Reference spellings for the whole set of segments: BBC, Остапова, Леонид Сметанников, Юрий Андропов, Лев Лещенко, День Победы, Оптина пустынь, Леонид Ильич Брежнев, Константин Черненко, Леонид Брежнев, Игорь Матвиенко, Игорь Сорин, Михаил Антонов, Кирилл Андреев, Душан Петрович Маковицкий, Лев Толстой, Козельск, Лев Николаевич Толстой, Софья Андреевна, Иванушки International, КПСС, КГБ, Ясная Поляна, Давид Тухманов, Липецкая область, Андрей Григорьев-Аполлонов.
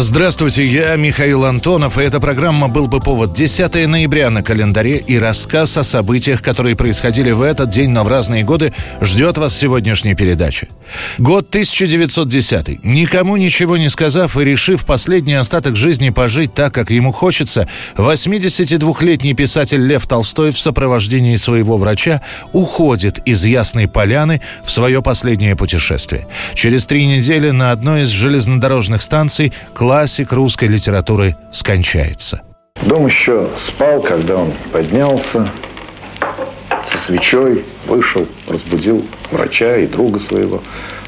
Здравствуйте, я Михаил Антонов, и эта программа «Был бы повод». 10 ноября на календаре, и рассказ о событиях, которые происходили в этот день, но в разные годы, ждет вас в сегодняшней передаче. Год 1910. Никому ничего не сказав и решив последний остаток жизни пожить так, как ему хочется, 82-летний писатель Лев Толстой в сопровождении своего врача уходит из Ясной Поляны в свое последнее путешествие. Через 3 недели на одной из железнодорожных станций классик русской литературы скончается. Дом еще спал, когда он поднялся со свечой, вышел, разбудил врача и друга своего,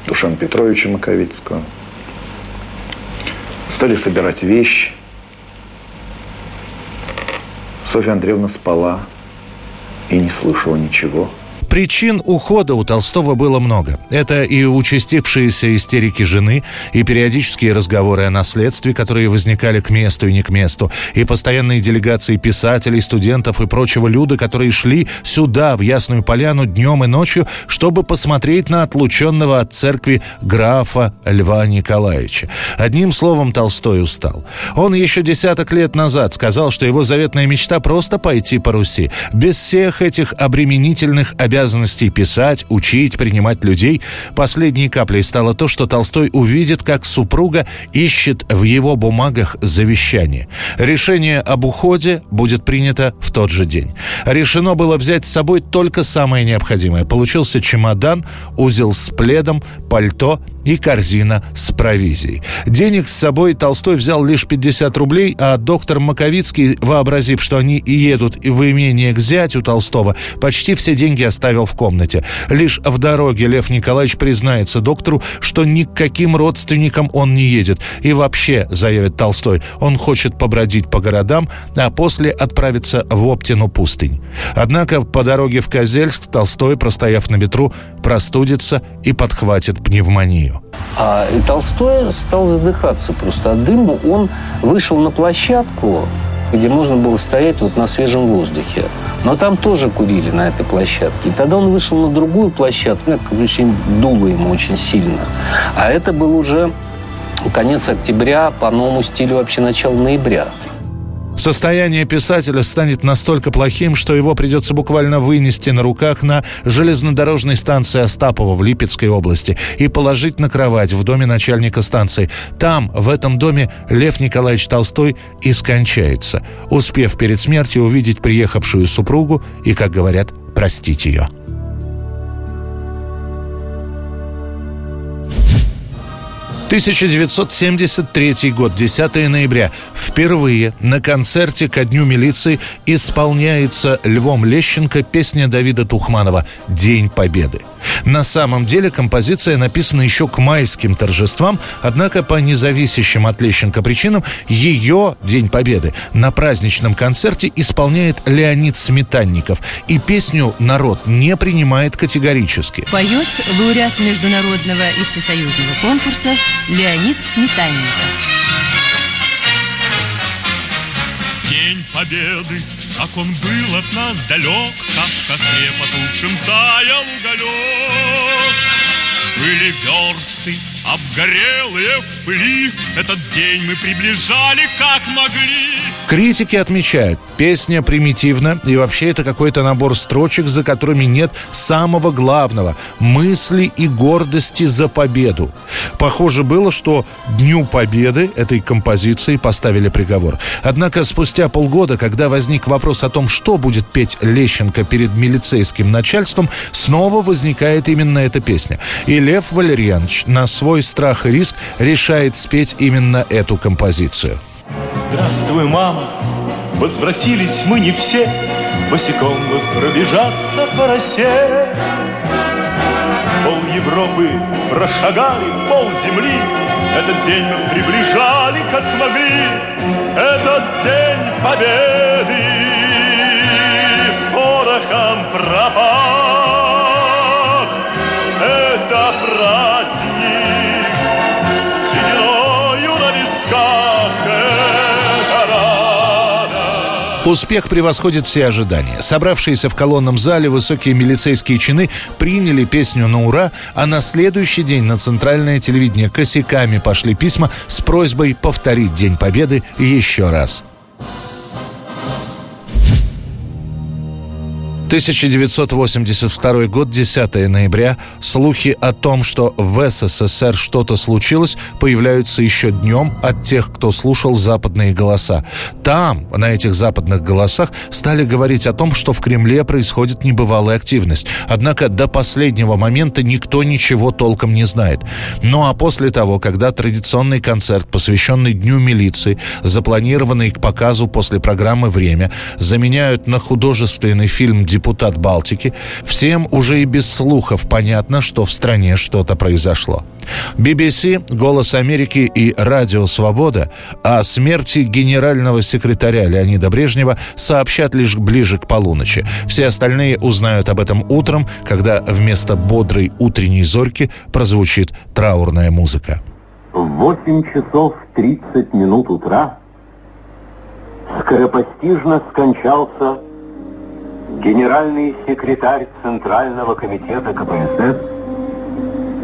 Душана Петровича Маковицкого. Стали собирать вещи. Софья Андреевна спала и не слышала ничего. Причин ухода у Толстого было много. Это и участившиеся истерики жены, и периодические разговоры о наследстве, которые возникали к месту и не к месту, и постоянные делегации писателей, студентов и прочего люда, которые шли сюда, в Ясную Поляну, днем и ночью, чтобы посмотреть на отлученного от церкви графа Льва Николаевича. Одним словом, Толстой устал. Он еще 10 лет назад сказал, что его заветная мечта — просто пойти по Руси, без всех этих обременительных обязанностей, писать, учить, принимать людей. Последней каплей стало то, что Толстой увидит, как супруга ищет в его бумагах завещание. Решение об уходе будет принято в тот же день. Решено было взять с собой только самое необходимое. Получился чемодан, узел с пледом, пальто и корзина с провизией. Денег с собой Толстой взял лишь 50 рублей, а доктор Маковицкий, вообразив, что они и едут в имение к зятю Толстого, почти все деньги оставил в комнате. Лишь в дороге Лев Николаевич признается доктору, что ни к каким родственникам он не едет. И вообще, заявит Толстой, он хочет побродить по городам, а после отправиться в Оптину пустынь. Однако по дороге в Козельск Толстой, простояв на ветру, простудится и подхватит пневмонию. А Толстой стал задыхаться просто от дыма. Он вышел на площадку, где можно было стоять вот на свежем воздухе. Но там тоже курили на этой площадке. И тогда он вышел на другую площадку, как бы очень дуло ему очень сильно. А это был уже конец октября, по новому стилю вообще начало ноября. Состояние писателя станет настолько плохим, что его придется буквально вынести на руках на железнодорожной станции Остапова в Липецкой области и положить на кровать в доме начальника станции. Там, в этом доме, Лев Николаевич Толстой и скончается, успев перед смертью увидеть приехавшую супругу и, как говорят, простить ее. В 1973 год, 10 ноября, впервые на концерте ко Дню милиции исполняется Львом Лещенко песня Давида Тухманова «День Победы». На самом деле композиция написана еще к майским торжествам, однако по независящим от Лещенко причинам ее «День Победы» на праздничном концерте исполняет Леонид Сметанников. И песню народ не принимает категорически. Поет лауреат международного и всесоюзного конкурса Леонид Сметанников. День Победы, как он был от нас далек, как в костре потухшим таял уголек. Были версты, обгорелые в пыли, этот день мы приближали, как могли. Критики отмечают, песня примитивна, и вообще это какой-то набор строчек, за которыми нет самого главного – мысли и гордости за победу. Похоже было, что Дню Победы этой композиции поставили приговор. Однако спустя полгода, когда возник вопрос о том, что будет петь Лещенко перед милицейским начальством, снова возникает именно эта песня. И Лев Валерьянович на свой страх и риск решает спеть именно эту композицию. Здравствуй, мама, возвратились мы не все, босиком бы пробежаться по росе. Пол Европы прошагали, пол земли, этот день мы приближали, как могли, этот день победы. пропах, это праздник, сединою на висках, это радость. Успех превосходит все ожидания. Собравшиеся в колонном зале высокие милицейские чины приняли песню на ура, а на следующий день на центральное телевидение косяками пошли письма с просьбой повторить День Победы еще раз. 1982 год, 10 ноября. Слухи о том, что в СССР что-то случилось, появляются еще днем от тех, кто слушал западные голоса. Там, на этих западных голосах, стали говорить о том, что в Кремле происходит небывалая активность. Однако до последнего момента никто ничего толком не знает. Ну а после того, когда традиционный концерт, посвященный Дню милиции, запланированный к показу после программы «Время», заменяют на художественный фильм «Дипломатия», «Депутат Балтики», всем уже и без слухов понятно, что в стране что-то произошло. BBC, «Голос Америки» и «Радио Свобода» о смерти генерального секретаря Леонида Брежнева сообщат лишь ближе к полуночи. Все остальные узнают об этом утром, когда вместо бодрой утренней зорьки прозвучит траурная музыка. В 8:30 утра скоропостижно скончался генеральный секретарь Центрального комитета КПСС,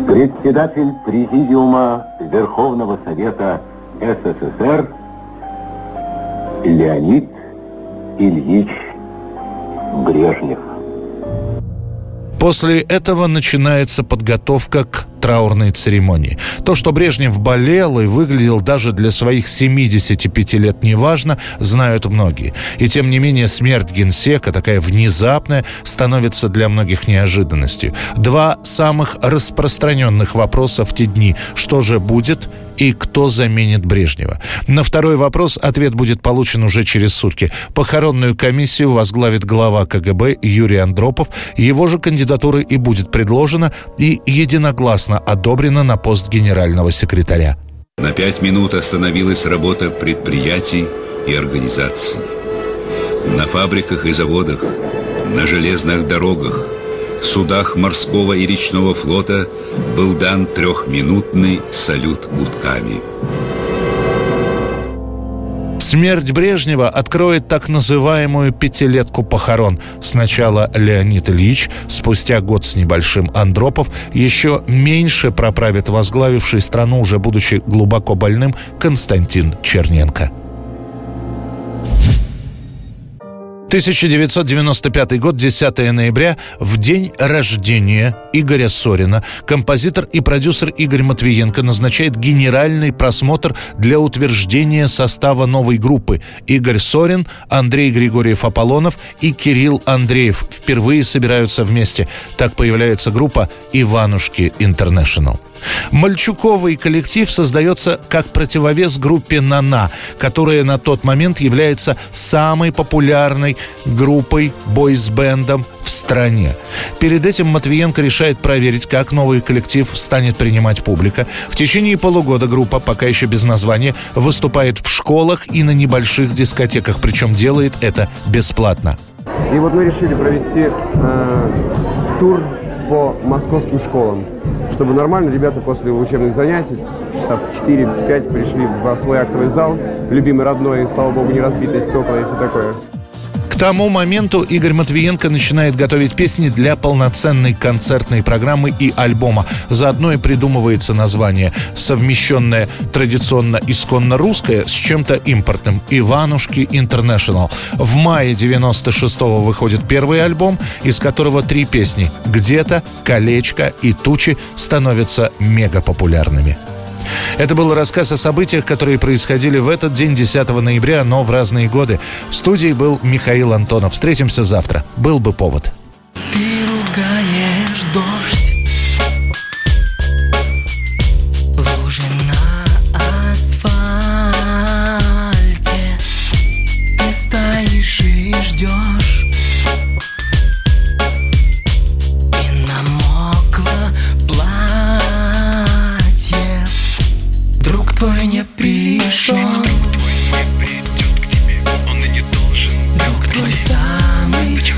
председатель Президиума Верховного Совета СССР Леонид Ильич Брежнев. После этого начинается подготовка к траурной церемонии. То, что Брежнев болел и выглядел даже для своих 75 лет неважно, знают многие. И тем не менее смерть генсека, такая внезапная, становится для многих неожиданностью. Два самых распространенных вопроса в те дни: что же будет и кто заменит Брежнева? На второй вопрос ответ будет получен уже через сутки. Похоронную комиссию возглавит глава КГБ Юрий Андропов. Его же кандидатура и будет предложена и единогласно одобрена на пост генерального секретаря. На 5 минут остановилась работа предприятий и организаций. На фабриках и заводах, на железных дорогах, в судах морского и речного флота был дан 3-минутный салют гудками. Смерть Брежнева откроет так называемую пятилетку похорон. Сначала Леонид Ильич, спустя год с небольшим Андропов, еще меньше проправит возглавивший страну, уже будучи глубоко больным, Константин Черненко. 1995 год, 10 ноября, в день рождения Игоря Сорина, композитор и продюсер Игорь Матвиенко назначает генеральный просмотр для утверждения состава новой группы. Игорь Сорин, Андрей Григорьев-Аполлонов и Кирилл Андреев впервые собираются вместе. Так появляется группа «Иванушки International». Мальчуковый коллектив создается как противовес группе «Нана», которая на тот момент является самой популярной группой, бойсбендом в стране. Перед этим Матвиенко решает проверить, как новый коллектив станет принимать публика. В течение полугода группа, пока еще без названия, выступает в школах и на небольших дискотеках, причем делает это бесплатно. И вот мы решили провести тур по московским школам, чтобы нормально ребята после учебных занятий часов в 4-5 пришли во свой актовый зал, любимый родной, слава богу, не разбитые стекла и все такое. К тому моменту Игорь Матвиенко начинает готовить песни для полноценной концертной программы и альбома. Заодно и придумывается название, совмещенное традиционно исконно русское с чем-то импортным – «Иванушки International». В мае 96-го выходит первый альбом, из которого 3 песни «Где-то», «Колечко» и «Тучи» становятся мегапопулярными. Это был рассказ о событиях, которые происходили в этот день, 10 ноября, но в разные годы. В студии был Михаил Антонов. Встретимся завтра. Был бы повод. Ты ругаешь дождь, лужи на асфальте. Ты стоишь и ждешь. Твой не пришел, друг твой самый лучший.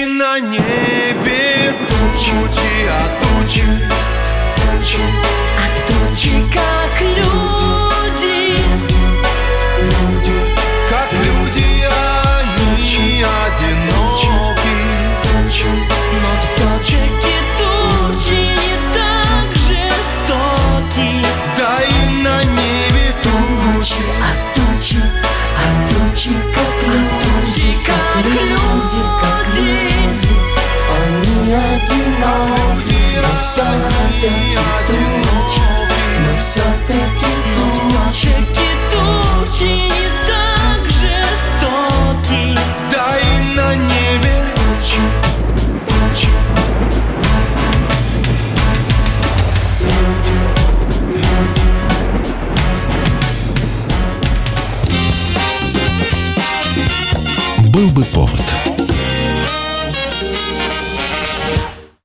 И на небе тучи, а тучи, тучи, а тучи, как люди, люди, как люди, они одиноки, тучи, но все-таки тучи не так жестоки. Да и на небе тучи, а тучи, а тучи, как люди, как люди. Но все-таки тучи, но все-таки тучи не так жестоки. Да и на небе тучи, тучи. Был бы повод.